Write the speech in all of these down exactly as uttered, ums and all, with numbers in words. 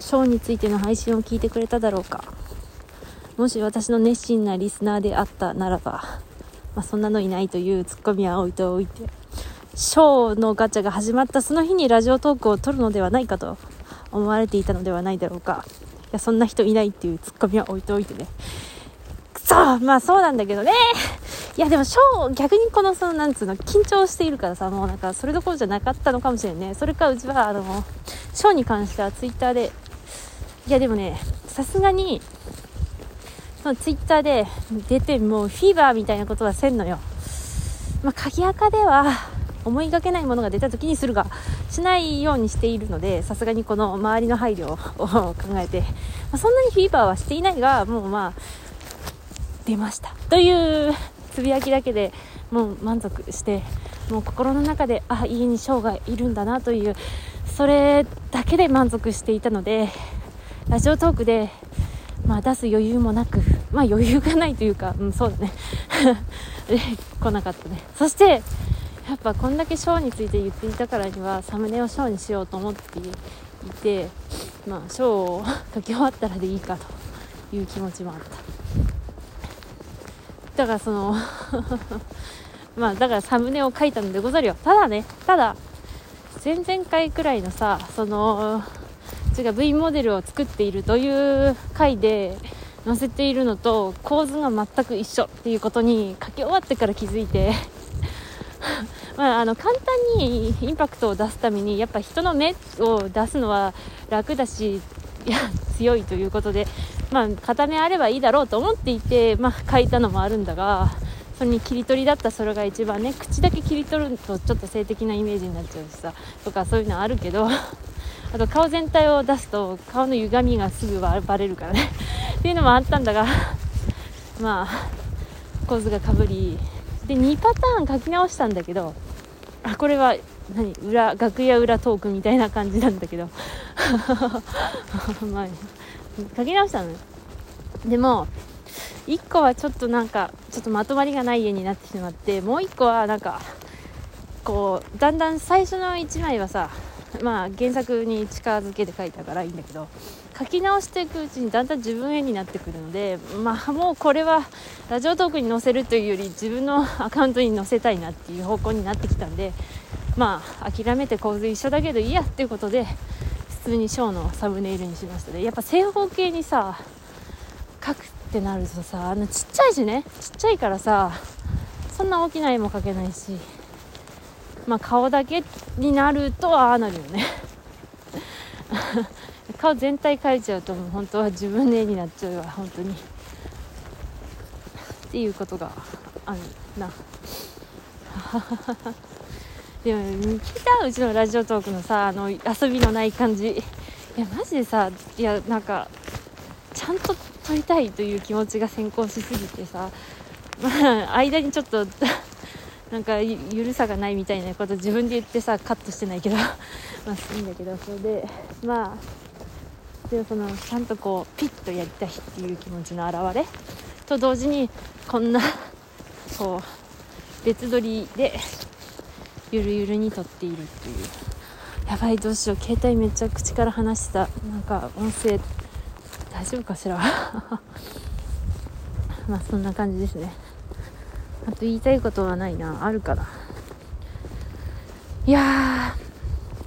ショーについての配信を聞いてくれただろうか。もし私の熱心なリスナーであったならば、まあ、そんなのいないというツッコミは置いておいて、ショーのガチャが始まったその日にラジオトークを撮るのではないかと思われていたのではないだろうか。いや、そんな人いないっていうツッコミは置いておいてね。くそ、まあそうなんだけどね。いやでもショー、逆にこのそのなんつうの緊張しているからさ、もうなんかそれどころじゃなかったのかもしれんね。それかうちはあのショーに関してはツイッターで、いやでもね、さすがにそのツイッターで出てもうフィーバーみたいなことはせんのよ。まあ鍵垢では思いがけないものが出た時にするがしないようにしているので、さすがにこの周りの配慮を考えて、まあ、そんなにフィーバーはしていないが、もうまあ出ましたというつぶやきだけでもう満足して、もう心の中で、あ、家にショーがいるんだなという、それだけで満足していたので、ラジオトークで、まあ、出す余裕もなく、まあ余裕がないというか、うん、そうだねで来なかったね。そしてやっぱこんだけショーについて言っていたからにはサムネをショーにしようと思っていて、まあショーを書き終わったらでいいかという気持ちもあった。だからそのまあだからサムネを書いたのでござるよ。ただね、ただ前々回くらいのさ、そのうちが V モデルを作っているという回で載せているのと構図が全く一緒っていうことに書き終わってから気づいてまあ、あの簡単にインパクトを出すためにやっぱ人の目を出すのは楽だし、いや強いということで、まあ、片目あればいいだろうと思っていて、まあ、書いたのもあるんだが、それに切り取りだった、それが一番ね、口だけ切り取るとちょっと性的なイメージになっちゃうしさとか、そういうのあるけど、あと顔全体を出すと顔の歪みがすぐバレるからねっていうのもあったんだが、まあ構図がかぶりでにパターン書き直したんだけど、あ、これは何裏楽屋裏トークみたいな感じなんだけどまあ、書き直したのよ。でもいっこはちょっとなんかちょっとまとまりがない絵になってしまって、もういっこはなんかこうだんだん最初のいちまいはさ、まあ原作に近づけて書いたからいいんだけど、書き直していくうちにだんだん自分絵になってくるので、まあもうこれはラジオトークに載せるというより自分のアカウントに載せたいなっていう方向になってきたんで、まあ諦めて構図一緒だけどいいやっていうことで普通にショーのサムネイルにしましたね。やっぱ正方形にさ書くってなるとさ、あのちっちゃいしね、ちっちゃいからさ、そんな大きな絵も描けないし、まあ顔だけになるとああなるよね顔全体描いちゃうともう本当は自分の絵になっちゃうわ本当にっていうことがあるなでも聞いたうちのラジオトークのさ、あの遊びのない感じ、いやマジでさ、いやなんかちゃんと撮りたいという気持ちが先行しすぎてさ、まあ間にちょっとなんか緩さがないみたいなこと自分で言ってさ、カットしてないけどまあいいんだけど、それでまあでもそのちゃんとこうピッとやりたいっていう気持ちの表れと同時に、こんなこう別撮りでゆるゆるに撮っているっていう、やばいどうしよう、携帯めっちゃ口から離してた、なんか音声大丈夫かしらまあそんな感じですね。あと言いたいことはないな、あるかな。いや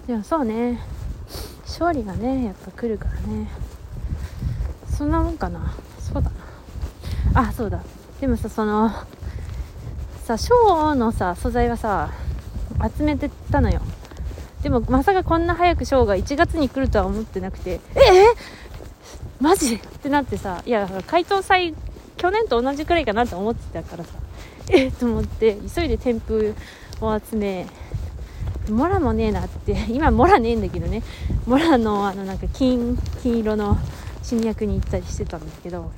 ーでもそうね、勝利がねやっぱ来るからね、そんなもんかな。そうだなあ、そうだ、でもさ、そのさショーのさ素材はさ集めてたのよ。でもまさかこんな早くショーがいちがつに来るとは思ってなくて、ええマジってなってさ、いや回答祭去年と同じくらいかなと思ってたからさ、えっと思って急いで添付を集め、モラもねえなって、今モラねえんだけどね、モラのあのなんか金金色の新薬に行ったりしてたんですけど、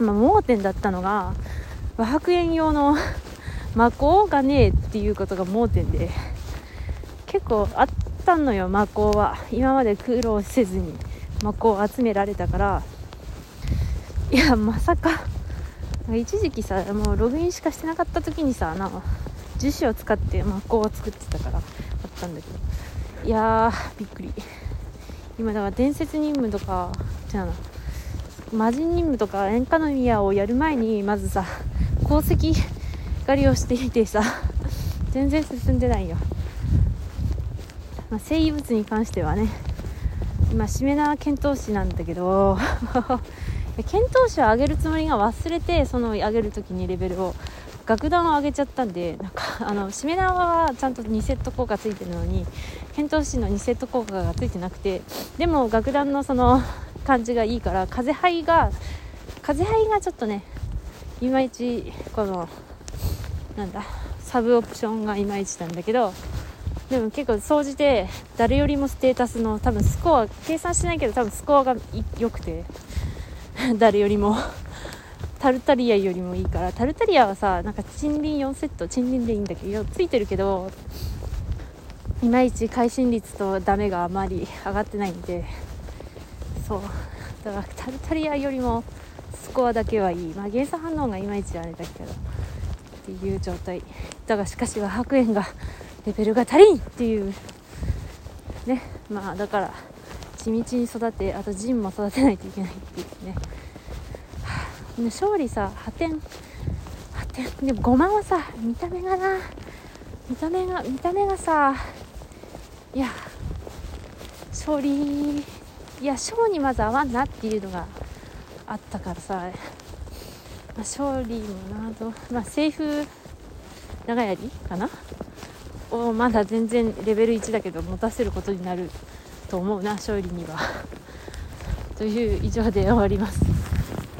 まあ、盲点だったのが和白煙用の魔鋼がねえっていうことが盲点で、結構あったのよ魔鋼は。今まで苦労せずに魔鋼を集められたから、いやまさか一時期さ、もうログインしかしてなかった時にさ、なんか樹脂を使って魔鋼を作ってたからあったんだけど、いやーびっくり、今だから伝説任務とか違うな、魔人任務とか演歌の宮をやる前にまずさ功績狩りをしていてさ全然進んでないよ。まあ、聖遺物に関してはね今しめ縄剣闘士なんだけど剣闘士を上げるつもりが忘れてその上げるときにレベルを楽団を上げちゃったんで、なんかあのしめ縄はちゃんとにセット効果ついてるのに剣闘士のにセット効果がついてなくて、でも楽団のその感じがいいから風牌が風牌がちょっとねいまいちこのなんだサブオプションがいまいちなんだけど、でも結構総じて誰よりもステータスの多分スコア計算してないけど多分スコアが良くて誰よりもタルタリアよりもいいから、タルタリアはさなんか沈輪よんセット沈輪でいいんだけどついてるけどいまいち会心率とダメがあまり上がってないんで、そうだからタルタリアよりもスコアだけはいい、まあ元素反応がいまいちあれだけどっていう状態だが、しかしは白煙がレベルが足りんっていうね、まあだから地道に育て、あと陣も育てないといけないっていうね。はあ、勝利さはってんはってんでもごまんはさ見た目がな見た目が見た目がさいや勝利いや勝にまず合わんなっていうのがあったからさ、まあ、勝利もなど、まあ、セーフ長槍かなをまだ全然レベルいちだけど持たせることになると思うな勝利にはという以上で終わります。